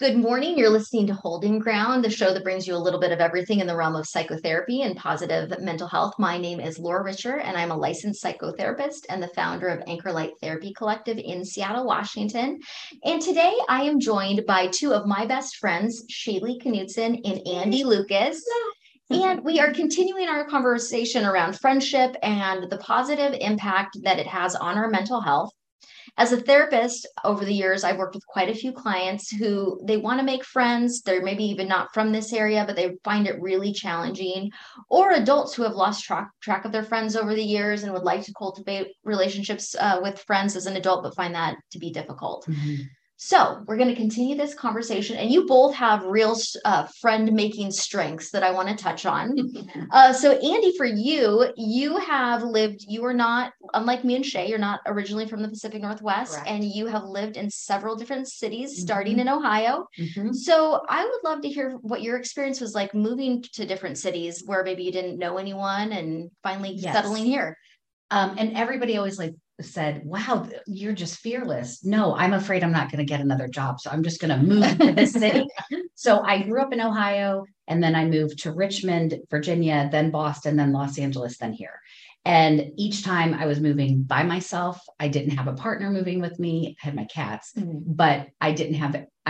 Good morning. You're listening to Holding Ground, the show that brings you a little bit of everything in the realm of psychotherapy and positive mental health. My name is Laura Richer, and I'm a licensed psychotherapist and the founder of Anchor Light Therapy Collective in Seattle, Washington. And today I am joined by two of my best friends, Shaylee Knutson and Andy Lucas. And we are continuing our conversation around friendship and the positive impact that it has on our mental health. As a therapist over the years, I've worked with quite a few clients who they want to make friends. They're maybe even not from this area, but they find it really challenging, or adults who have lost track of their friends over the years and would like to cultivate relationships with friends as an adult, but find that to be difficult. Mm-hmm. So we're going to continue this conversation, and you both have real friend-making strengths that I want to touch on. So Andy, for you, you are not, unlike me and Shay, you're not originally from the Pacific Northwest, correct, and you have lived in several different cities, mm-hmm, starting in Ohio. Mm-hmm. So I would love to hear what your experience was like moving to different cities where maybe you didn't know anyone and finally, yes, settling here. And everybody always said, wow, you're just fearless. No, I'm afraid I'm not going to get another job. So I'm just going to move to this city. So I grew up in Ohio, and then I moved to Richmond, Virginia, then Boston, then Los Angeles, then here. And each time I was moving by myself. I didn't have a partner moving with me. I had my cats, mm-hmm, but I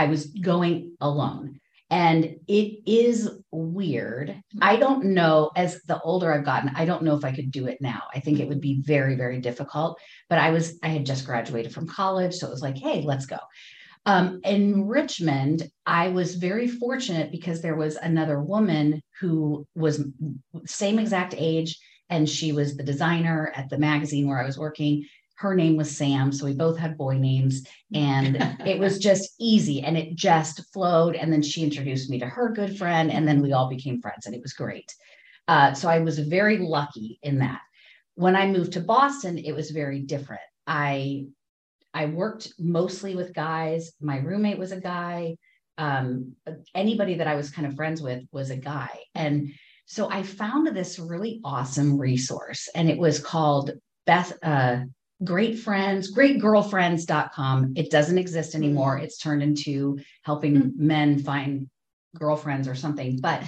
was going alone. And it is weird. I don't know, as the older I've gotten, I don't know if I could do it now. I think it would be very, very difficult, but I had just graduated from college. So it was like, hey, let's go. In Richmond, I was very fortunate because there was another woman who was same exact age. And she was the designer at the magazine where I was working. Her name was Sam. So we both had boy names, and it was just easy, and it just flowed. And then she introduced me to her good friend, and then we all became friends, and it was great. So I was very lucky in that. When I moved to Boston, it was very different. I worked mostly with guys. My roommate was a guy. Anybody that I was kind of friends with was a guy. And so I found this really awesome resource, and it was called greatgirlfriends.com. It doesn't exist anymore. It's turned into helping, mm-hmm, men find girlfriends or something. But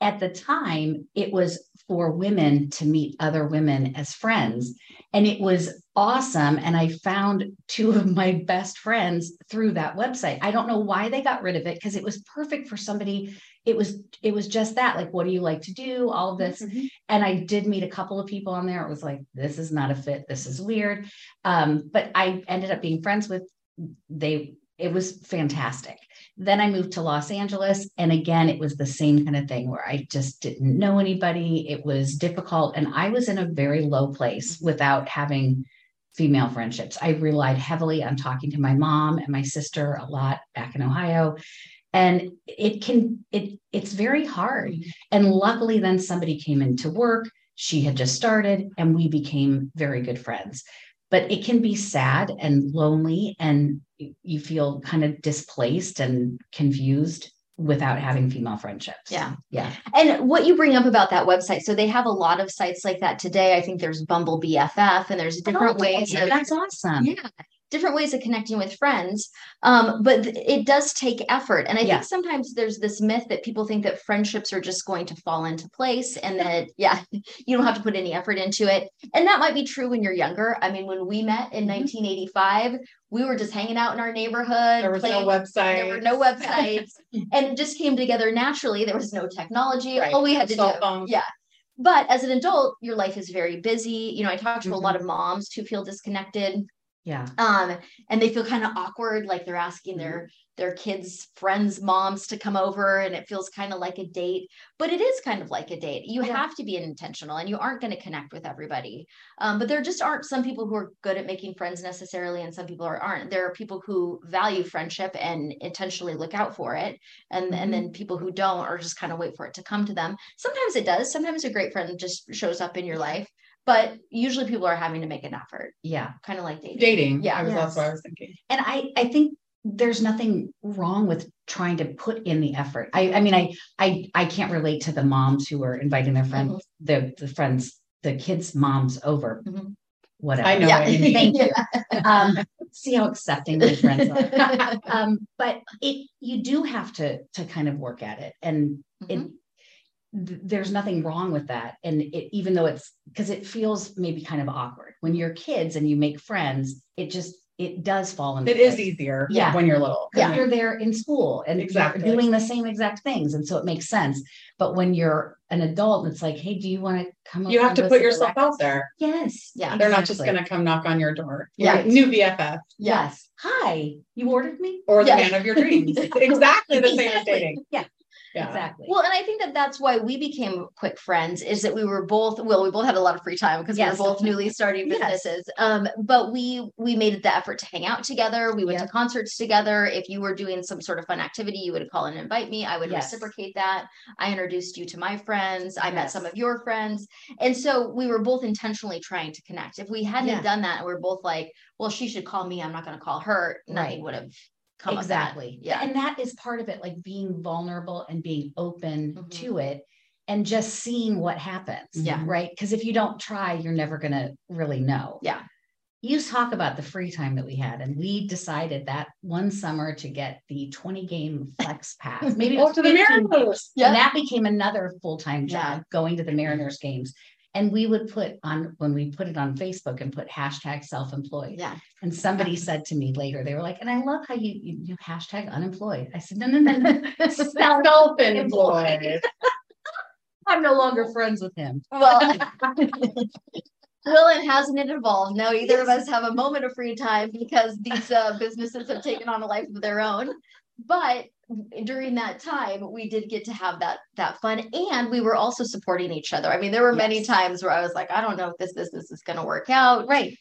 at the time, it was for women to meet other women as friends. And it was awesome. And I found two of my best friends through that website. I don't know why they got rid of it, because it was perfect for somebody. It was just that, like, what do you like to do? All of this. Mm-hmm. And I did meet a couple of people on there. It was like, this is not a fit. This is weird. But I ended up being friends with they. It was fantastic. Then I moved to Los Angeles. And again, it was the same kind of thing where I just didn't know anybody. It was difficult. And I was in a very low place without having female friendships. I relied heavily on talking to my mom and my sister a lot back in Ohio. And it's very hard. And luckily then somebody came into work. She had just started, and we became very good friends. But it can be sad and lonely, and you feel kind of displaced and confused without having female friendships. Yeah. And what you bring up about that website, so they have a lot of sites like that today. I think there's Bumble BFF, and there's different ways. That's awesome. Yeah. Different ways of connecting with friends. But it does take effort. And I think sometimes there's this myth that people think that friendships are just going to fall into place, and that, you don't have to put any effort into it. And that might be true when you're younger. I mean, when we met in 1985, we were just hanging out in our neighborhood. There were no websites and it just came together naturally. There was no technology. Right. All we had to do. Phones. Yeah. But as an adult, your life is very busy. You know, I talk to, mm-hmm, a lot of moms who feel disconnected. Yeah. And they feel kind of awkward, like they're asking their kids' friends' moms to come over, and it feels kind of like a date, but it is kind of like a date. You have to be intentional, and you aren't going to connect with everybody. But there just aren't some people who are good at making friends necessarily, and some people aren't. There are people who value friendship and intentionally look out for it. And then people who don't, or just kind of wait for it to come to them. Sometimes it does. Sometimes a great friend just shows up in your life. But usually people are having to make an effort. Yeah. Kind of like dating. Yeah. That's what I was thinking. And I think there's nothing wrong with trying to put in the effort. I mean, I can't relate to the moms who are inviting their friends, the kids' moms over, whatever. I know. Yeah. What you mean. Thank you. See how accepting your friends are. But you do have to kind of work at it, and there's nothing wrong with that. And even though because it feels maybe kind of awkward when you're kids and you make friends, it does fall into place. Is easier when you're little. Yeah. You're there in school and you're doing the same exact things. And so it makes sense. But when you're an adult, it's like, hey, do you want to come over? You have to put yourself out there. Yes. Yeah. They're not just going to come knock on your door. Yeah. Right. New BFF. Yes. Hi, you ordered me? Or the man of your dreams. Exactly the same as dating. Yeah. Yeah. Exactly. Well, and I think that's why we became quick friends, is that we were both, we both had a lot of free time because we were both newly starting businesses. But we made the effort to hang out together. We went to concerts together. If you were doing some sort of fun activity, you would call and invite me. I would reciprocate that. I introduced you to my friends. I met some of your friends. And so we were both intentionally trying to connect. If we hadn't done that, and we're both like, well, she should call me, I'm not going to call her, nothing would have come exactly. Yeah. And that is part of it, like being vulnerable and being open to it and just seeing what happens. Yeah. Right. Because if you don't try, you're never going to really know. Yeah. You talk about the free time that we had, and we decided that one summer to get the 20-game flex pass, maybe to the Mariners. Yeah. And that became another full-time job, going to the Mariners games. And we would put it on Facebook and put hashtag self-employed. Yeah. And somebody said to me later, they were like, and I love how you hashtag unemployed. I said, no. Self-employed. I'm no longer friends with him. Well, and hasn't it evolved? Now either of us have a moment of free time because these businesses have taken on a life of their own. But during that time, we did get to have that fun, and we were also supporting each other. I mean, there were many times where I was like, I don't know if this business is going to work out. Right.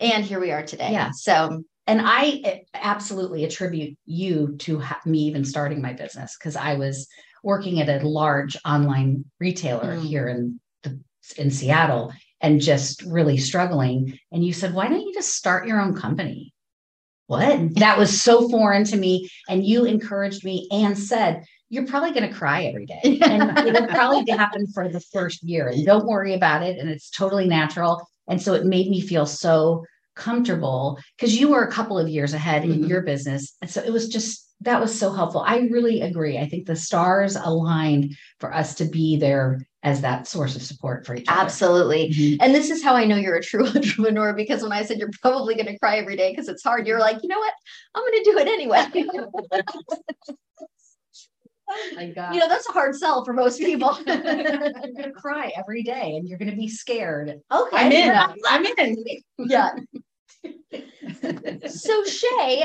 And here we are today. Yeah. So, and I absolutely attribute you to me even starting my business, because I was working at a large online retailer here in Seattle and just really struggling. And you said, why don't you just start your own company? What? That was so foreign to me. And you encouraged me and said, you're probably going to cry every day. And it'll probably happen for the first year. And don't worry about it. And it's totally natural. And so it made me feel so comfortable, because you were a couple of years ahead in your business. And so it was that was so helpful. I really agree. I think the stars aligned for us to be there as that source of support for each other. Absolutely. Mm-hmm. And this is how I know you're a true entrepreneur, because when I said you're probably going to cry every day because it's hard, you're like, you know what? I'm going to do it anyway. Oh my God. You know, that's a hard sell for most people. You're going to cry every day and you're going to be scared. Okay. I'm in. Yeah. So Shay,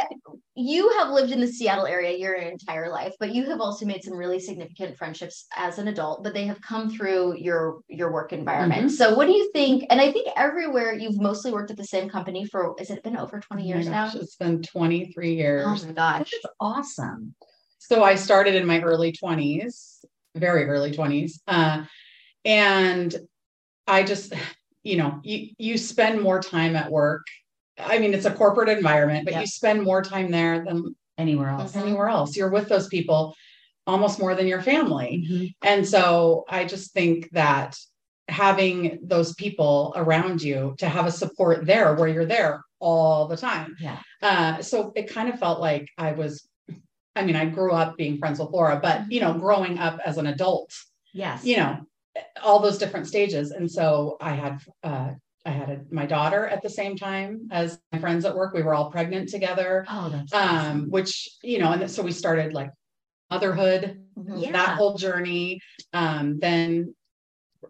you have lived in the Seattle area your entire life, but you have also made some really significant friendships as an adult, but they have come through your work environment. So what do you think? And I think everywhere you've mostly worked at the same company for, has it been over 20 years now? It's been 23 years. Oh my gosh. That's awesome. So I started in my early 20s, very early 20s. And I just, you spend more time at work. I mean, it's a corporate environment, but you spend more time there than anywhere else. You're with those people almost more than your family. And so I just think that having those people around you, to have a support there where you're there all the time. Yeah. So it kind of felt like I grew up being friends with Laura, but growing up as an adult, all those different stages. And so I had my daughter at the same time as my friends at work. We were all pregnant together. Oh, that's awesome. Which, and so we started like motherhood, that whole journey. Then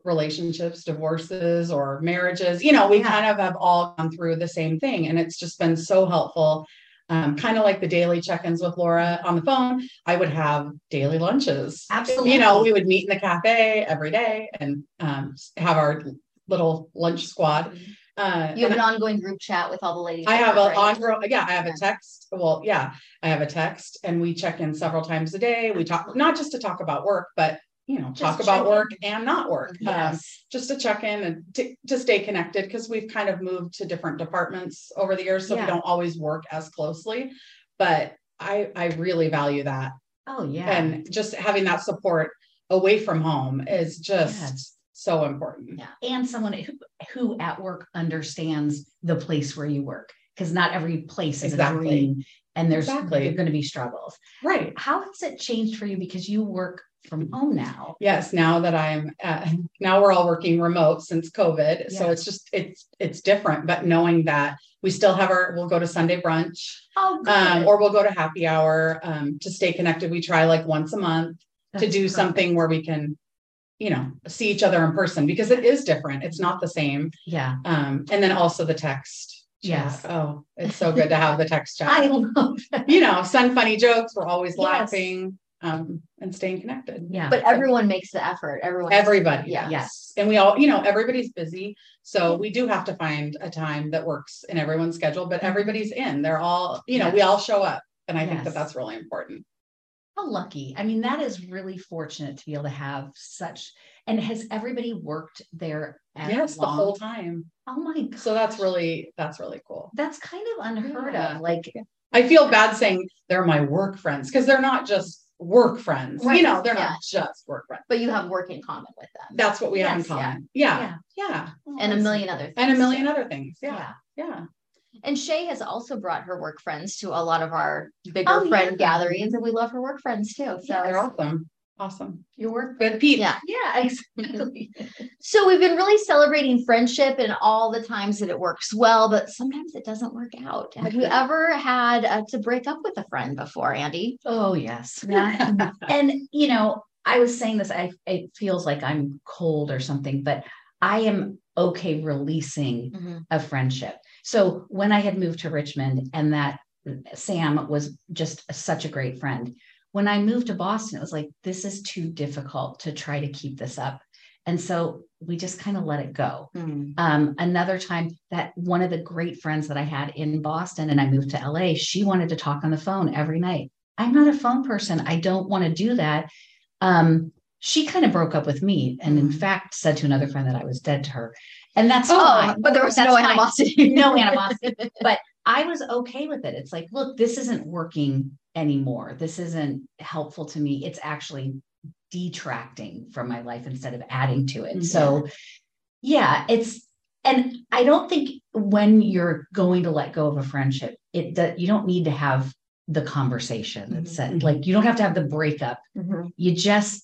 relationships, divorces or marriages, you know, we kind of have all gone through the same thing. And it's just been so helpful. Kind of like the daily check-ins with Laura on the phone, I would have daily lunches. Absolutely. You know, we would meet in the cafe every day and have our little lunch squad. You have an ongoing group chat with all the ladies. I have an ongoing, yeah, I have a text. Well, yeah, I have a text and we check in several times a day. We talk, not just to talk about work, but you know, talk about work and not work, just to check in and to stay connected. Cause we've kind of moved to different departments over the years. So we don't always work as closely, but I really value that. Oh yeah. And just having that support away from home is just so important. Yeah. And someone who at work understands the place where you work. Cause not every place is a dream and there's going to be struggles. Right. How has it changed for you? Because you work from home now. Yes. Now that now we're all working remote since COVID. Yes. So it's just, it's different, but knowing that we still have we'll go to Sunday brunch or we'll go to happy hour to stay connected. We try like once a month to do something where we can, you know, see each other in person because it is different. It's not the same. Yeah. And then also the text. Yes. Oh, it's so good to have the text chat. I love that. You know, send funny jokes. We're always laughing. And staying connected. Yeah. But everyone makes the effort. Everybody. Yeah. Yes. And we all, you know, everybody's busy. So we do have to find a time that works in everyone's schedule, but everybody's in, they're all, you know, we all show up. And I think that's really important. How lucky. I mean, that is really fortunate to be able to have such, and has everybody worked there at the whole time? Oh my God. So that's really cool. That's kind of unheard of. Like, I feel bad saying they're my work friends because they're not just work friends, you know, they're not just work friends, but you have work in common with them. That's what we have in common. Yeah. Well, and a million other things. Yeah. And Shay has also brought her work friends to a lot of our bigger friend gatherings, and we love her work friends too. So they're awesome. You work with people. Yeah, exactly. So we've been really celebrating friendship and all the times that it works well, but sometimes it doesn't work out. Have you ever had to break up with a friend before, Andy? Oh, yes. Yeah. And, you know, I was saying this, it feels like I'm cold or something, but I am okay releasing a friendship. So when I had moved to Richmond and that Sam was just such a great friend, when I moved to Boston, it was like, this is too difficult to try to keep this up. And so we just kind of let it go. Mm. Another time that one of the great friends that I had in Boston and I moved to LA, she wanted to talk on the phone every night. I'm not a phone person. I don't want to do that. She kind of broke up with me and in fact said to another friend that I was dead to her. And that's fine. But there was no animosity. No animosity. But I was okay with it. It's like, look, this isn't working anymore. This isn't helpful to me. It's actually detracting from my life instead of adding to it. Mm-hmm. So and I don't think when you're going to let go of a friendship, you don't need to have the conversation that said, like, you don't have to have the breakup. Mm-hmm. You just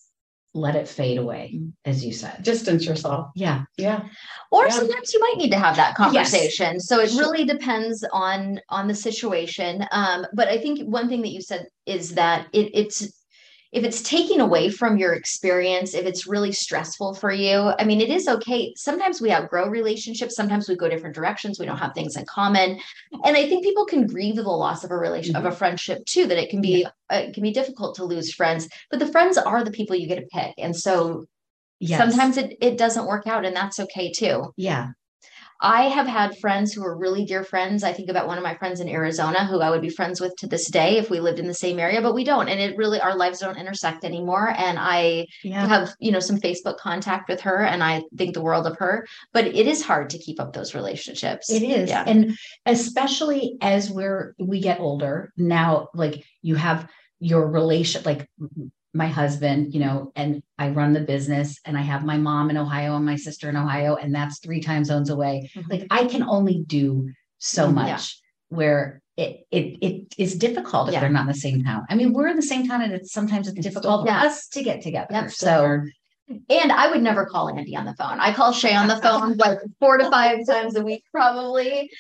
let it fade away, as you said. Distance yourself. Yeah. Yeah. Or sometimes you might need to have that conversation. Yes. So it really depends on the situation. But I think one thing that you said is that it's, if it's taking away from your experience, if it's really stressful for you, I mean, it is okay. Sometimes we outgrow relationships. Sometimes we go different directions. We don't have things in common. And I think people can grieve the loss of a relationship, of a friendship too, that it can be, it can be difficult to lose friends, but the friends are the people you get to pick. And so sometimes it doesn't work out and that's okay too. Yeah. I have had friends who are really dear friends. I think about one of my friends in Arizona who I would be friends with to this day if we lived in the same area, but we don't. And it really, our lives don't intersect anymore. And I have, you know, some Facebook contact with her and I think the world of her, but it is hard to keep up those relationships. It is. Yeah. And especially as we get older now, like you have your relation, like my husband, you know, and I run the business and I have my mom in Ohio and my sister in Ohio, and that's 3 time zones away. Mm-hmm. Like I can only do so much where it is difficult if they're not in the same town. I mean, we're in the same town and it's sometimes difficult for us to get together. Yep. So, and I would never call Andy on the phone. I call Shay on the phone like 4 to 5 times a week, probably.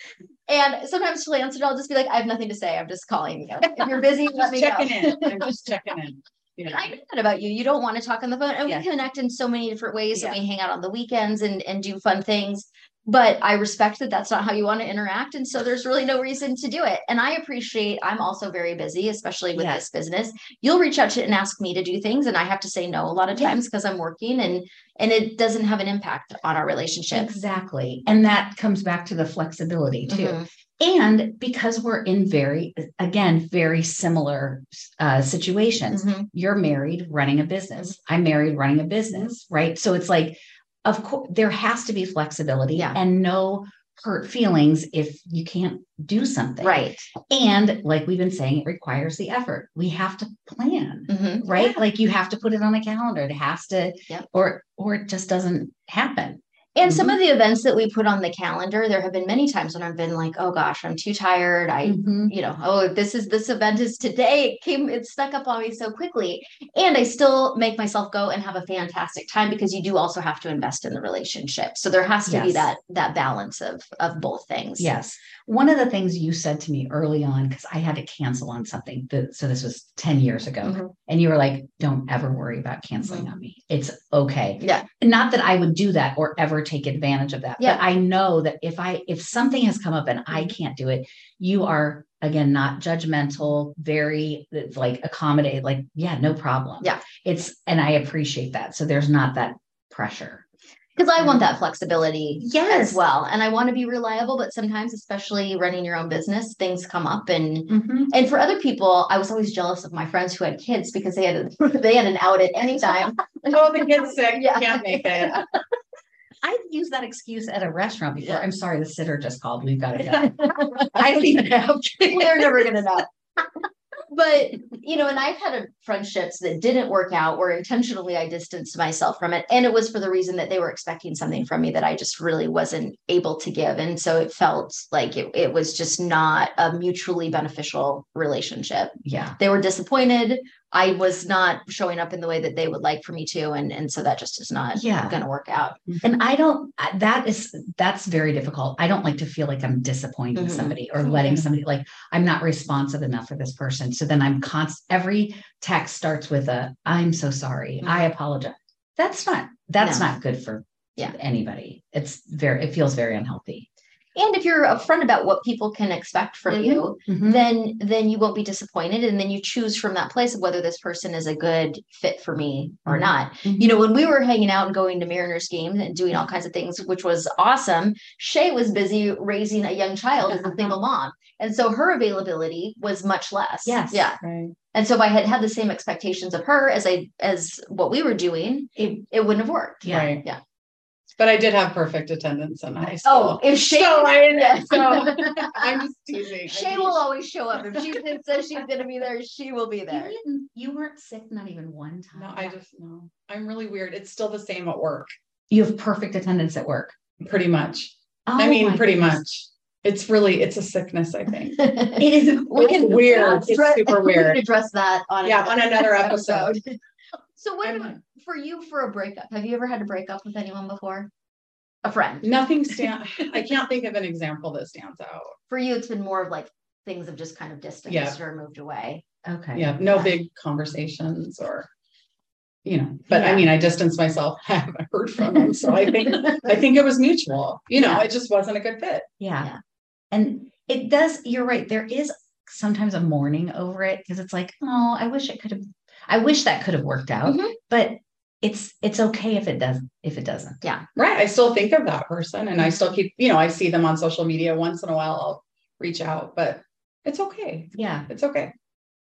And sometimes she'll answer it. I'll just be like, I have nothing to say. I'm just calling you. If you're busy, let me know. I'm just checking in. You know, I know that about you. You don't want to talk on the phone, and we connect in so many different ways, and we hang out on the weekends and do fun things. But I respect that that's not how you want to interact. And so there's really no reason to do it. And I appreciate, I'm also very busy, especially with this business. You'll reach out to and ask me to do things, and I have to say no a lot of times because I'm working, and it doesn't have an impact on our relationship. Exactly. And that comes back to the flexibility too. Mm-hmm. And because we're in very similar situations, you're married running a business. I'm married running a business, right? So it's like, of course, there has to be flexibility and no hurt feelings if you can't do something. Right. And like we've been saying, it requires the effort. We have to plan, right? Yeah. Like you have to put it on a calendar. It has to, or it just doesn't happen. And some of the events that we put on the calendar, there have been many times when I've been like, oh gosh, I'm too tired. This event is today. It stuck up on me so quickly. And I still make myself go and have a fantastic time, because you do also have to invest in the relationship. So there has to be that balance of both things. Yes. One of the things you said to me early on, because I had to cancel on something. So this was 10 years ago. Mm-hmm. And you were like, don't ever worry about canceling on me. It's okay. Yeah. Not that I would do that or ever take advantage of that. Yeah. But I know that if something has come up and I can't do it, you are, again, not judgmental, very like accommodate, like, yeah, no problem. Yeah. And I appreciate that. So there's not that pressure. Because I want that flexibility as well. And I want to be reliable, but sometimes, especially running your own business, things come up. And and for other people, I was always jealous of my friends who had kids, because they had an out at any time. Oh, the kid's sick. Yeah. Can't make it. I've used that excuse at a restaurant before. Yeah. I'm sorry, the sitter just called. We've got to go. I don't even know. They're never going to know. But, and I've had friendships that didn't work out, where intentionally I distanced myself from it. And it was for the reason that they were expecting something from me that I just really wasn't able to give. And so it felt like it was just not a mutually beneficial relationship. Yeah. They were disappointed. I was not showing up in the way that they would like for me to. And so that just is not going to work out. And that's very difficult. I don't like to feel like I'm disappointing somebody or letting somebody, like, I'm not responsive enough for this person. So then I'm every text starts with I'm so sorry. I apologize. That's not good for anybody. It feels very unhealthy. And if you're upfront about what people can expect from you, then you won't be disappointed. And then you choose from that place of whether this person is a good fit for me or not. Mm-hmm. When we were hanging out and going to Mariners games and doing all kinds of things, which was awesome, Shay was busy raising a young child as a single mom. And so her availability was much less. Yes. Yeah. Right. And so if I had the same expectations of her as what we were doing, it wouldn't have worked. Yeah. Right. Yeah. But I did have perfect attendance in high school. Oh, if Shay, I'm just teasing. Shay will always show up. If she says she's going to be there, she will be there. You weren't sick, not even one time. No, no. I'm really weird. It's still the same at work. You have perfect attendance at work. Pretty much. Oh, pretty much. It's a sickness, I think. It is. It's weird. It's super weird. We can address that on another episode. So for you, for a breakup, have you ever had a breakup with anyone before? A friend? Nothing stands. I can't think of an example that stands out. For you, it's been more of like things have just kind of distanced or moved away. Okay. Yeah. No big conversations or, I mean, I distanced myself. I haven't heard from them. So I think it was mutual, it just wasn't a good fit. Yeah. And it does, you're right. There is sometimes a mourning over it, because it's like, oh, I wish that could have worked out, but it's okay if it doesn't. Yeah. Right. I still think of that person, and I still keep, I see them on social media once in a while. I'll reach out, but it's okay. Yeah. It's okay.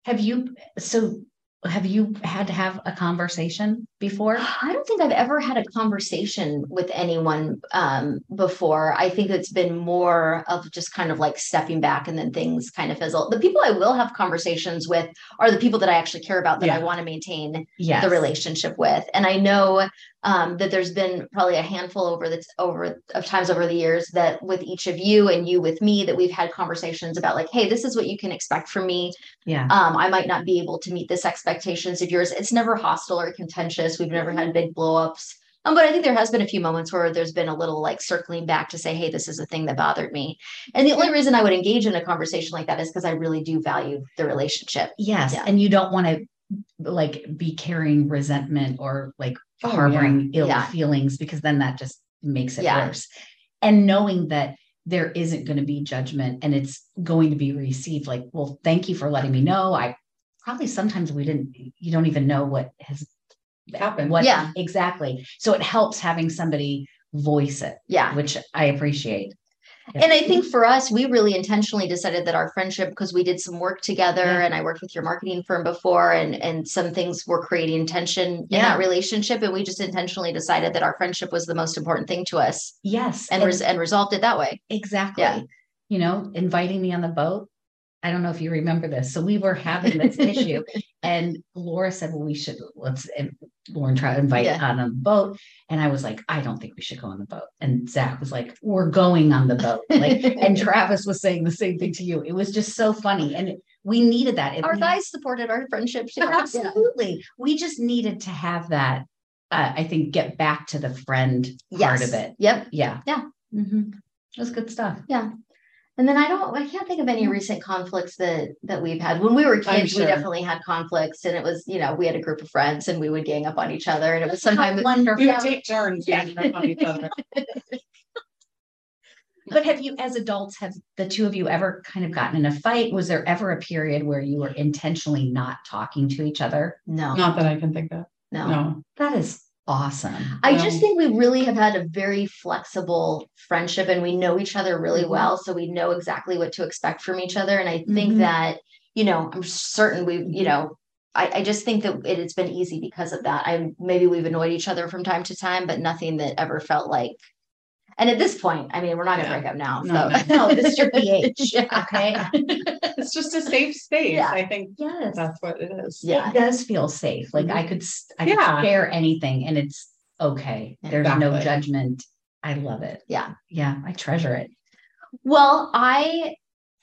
Have you had to have a conversation before? I don't think I've ever had a conversation with anyone before. I think it's been more of just kind of like stepping back, and then things kind of fizzle. The people I will have conversations with are the people that I actually care about, that I want to maintain the relationship with. And I know that there's been probably a handful of times over the years that with each of you and you with me, that we've had conversations about like, hey, this is what you can expect from me. Yeah. I might not be able to meet this expectations of yours. It's never hostile or contentious. We've never had big blowups. But I think there has been a few moments where there's been a little like circling back to say, hey, this is a thing that bothered me. And the only reason I would engage in a conversation like that is because I really do value the relationship. Yes. Yeah. And you don't want to like be carrying resentment or like harboring ill feelings, because then that just makes it worse. And knowing that there isn't going to be judgment and it's going to be received like, well, thank you for letting me know. I probably sometimes you don't even know what has happened. Exactly. So it helps having somebody voice it, which I appreciate. Yeah. And I think for us, we really intentionally decided that our friendship, because we did some work together and I worked with your marketing firm before, and some things were creating tension in that relationship. And we just intentionally decided that our friendship was the most important thing to us. Yes. And resolved it that way. Exactly. Yeah. You know, inviting me on the boat. I don't know if you remember this. So we were having this issue and Laura said, well, Lauren tried to invite on a boat. And I was like, I don't think we should go on the boat. And Zach was like, we're going on the boat. Like, and Travis was saying the same thing to you. It was just so funny. And we needed that. Our guys supported our friendship too. Absolutely. Yeah. We just needed to have that. I think get back to the friend part of it. Yep. Yeah. Yeah. Mm-hmm. It was good stuff. Yeah. And then I can't think of any recent conflicts that we've had. When we were kids, we definitely had conflicts, and it was, you know, we had a group of friends and we would gang up on each other, and it was sometimes wonderful. We would take turns ganging up on each other. But have you, as adults, have the two of you ever kind of gotten in a fight? Was there ever a period where you were intentionally not talking to each other? No. Not that I can think of. No. That is awesome. I just think we really have had a very flexible friendship, and we know each other really well. So we know exactly what to expect from each other. And I think that, you know, I'm certain we've, you know, I just think that it's been easy because of that. Maybe we've annoyed each other from time to time, but nothing that ever felt like, and at this point, I mean, we're not going to break up now. No, this is your pH. Okay. It's just a safe space. Yeah. I think that's what it is. Yeah. It does feel safe. Like I could share anything and it's okay. There's no judgment. I love it. Yeah. Yeah. I treasure it. Well, I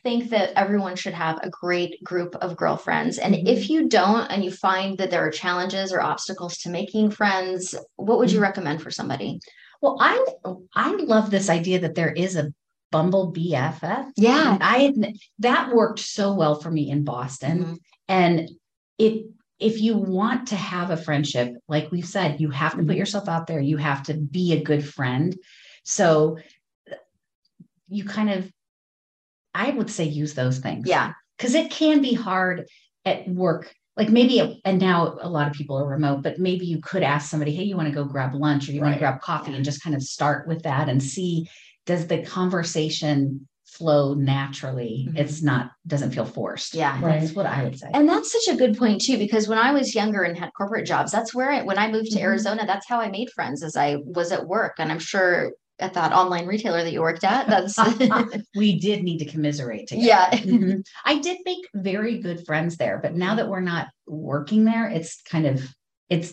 think that everyone should have a great group of girlfriends. And if you don't, and you find that there are challenges or obstacles to making friends, what would you recommend for somebody? Well, I love this idea that there is a Bumble BFF. Yeah. That worked so well for me in Boston. Mm-hmm. And if you want to have a friendship, like we've said, you have to put yourself out there. You have to be a good friend. So you kind of, I would say, use those things. Yeah. Because it can be hard at work. Like maybe, and now a lot of people are remote, but maybe you could ask somebody, hey, you want to go grab lunch or you want to grab coffee and just kind of start with that and see, does the conversation flow naturally? It's not, doesn't feel forced. Yeah. Right. That's what I would say. And that's such a good point too, because when I was younger and had corporate jobs, that's where when I moved to Arizona, that's how I made friends, as I was at work. And I'm sure at that online retailer that you worked at, that's we did need to commiserate together. Yeah. I did make very good friends there, but now that we're not working there, it's kind of, it's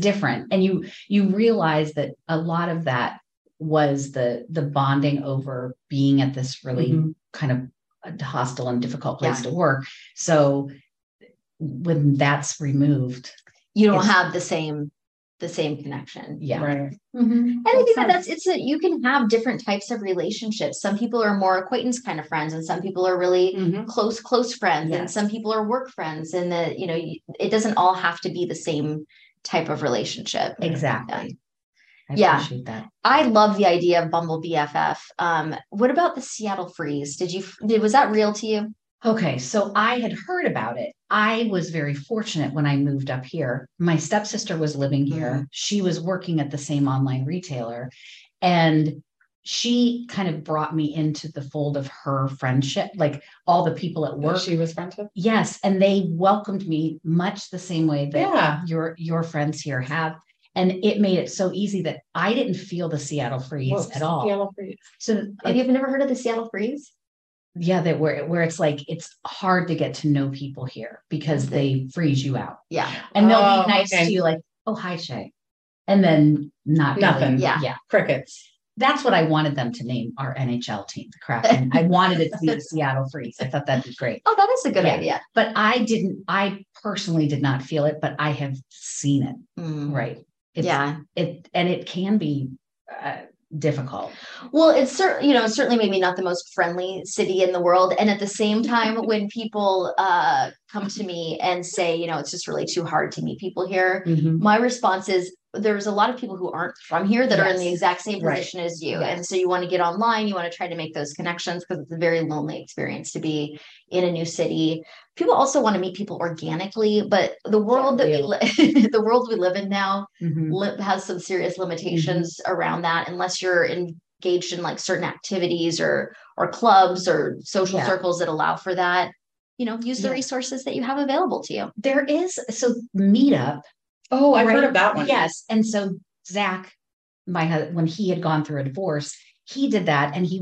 different. And you realize that a lot of that was the bonding over being at this really kind of hostile and difficult place to work. So when that's removed, you don't have the same connection. Yeah. Right. And I think that you can have different types of relationships. Some people are more acquaintance kind of friends, and some people are really close friends, and some people are work friends, and that, you know, it doesn't all have to be the same type of relationship. Exactly. I appreciate that. I love the idea of Bumble BFF. What about the Seattle Freeze? Was that real to you? Okay. So I had heard about it. I was very fortunate when I moved up here. My stepsister was living here. She was working at the same online retailer, and she kind of brought me into the fold of her friendship, like all the people at work. She was friends with? Yes. And they welcomed me much the same way that your friends here have. And it made it so easy that I didn't feel the Seattle Freeze at all. Seattle Freeze. So have you never heard of the Seattle Freeze? Yeah, that where it's like, it's hard to get to know people here because they freeze you out. Yeah. And they'll be nice to you, like, oh, hi, Shay. And then nothing. Really, yeah. Crickets. That's what I wanted them to name our NHL team, the Kraken. I wanted it to be the Seattle Freeze. I thought that'd be great. Oh, that is a good idea. But I personally did not feel it, but I have seen it. Right. It can be difficult? Well, it's certainly maybe not the most friendly city in the world. And at the same time, when people come to me and say, you know, it's just really too hard to meet people here. Mm-hmm. My response is, there's a lot of people who aren't from here that yes. are in the exact same position right. as you. Yes. And so you want to get online, you want to try to make those connections because it's a very lonely experience to be in a new city. People also want to meet people organically, but the world the world we live in now mm-hmm. Has some serious limitations mm-hmm. around that, unless you're engaged in like certain activities or clubs or social circles that allow for that. You know, use the resources that you have available to you. There is, so Meetup. Oh, I've heard of that one. Yes. And so Zach, my husband, when he had gone through a divorce, he did that, and he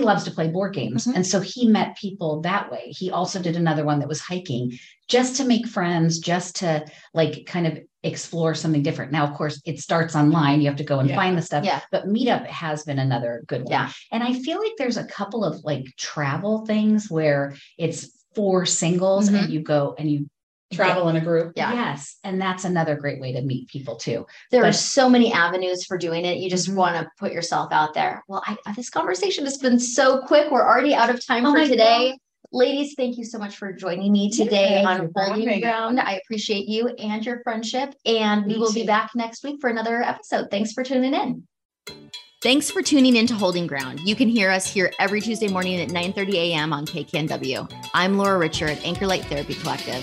loves to play board games. Mm-hmm. And so he met people that way. He also did another one that was hiking, just to make friends, just to like kind of explore something different. Now, of course, it starts online. You have to go and find the stuff, but Meetup has been another good one. Yeah. And I feel like there's a couple of like travel things where it's for singles mm-hmm. and you go and you travel in a group. Yeah. Yes. And that's another great way to meet people too. There are so many avenues for doing it. You just want to put yourself out there. Well, this conversation has been so quick. We're already out of time for today. God. Ladies, thank you so much for joining me today on Holding Ground. I appreciate you and your friendship, and we will be back next week for another episode. Thanks for tuning in. Thanks for tuning into Holding Ground. You can hear us here every Tuesday morning at 9:30 a.m. on KKNW. I'm Laura Richer at Anchor Light Therapy Collective.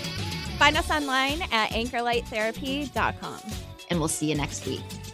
Find us online at anchorlighttherapy.com. And we'll see you next week.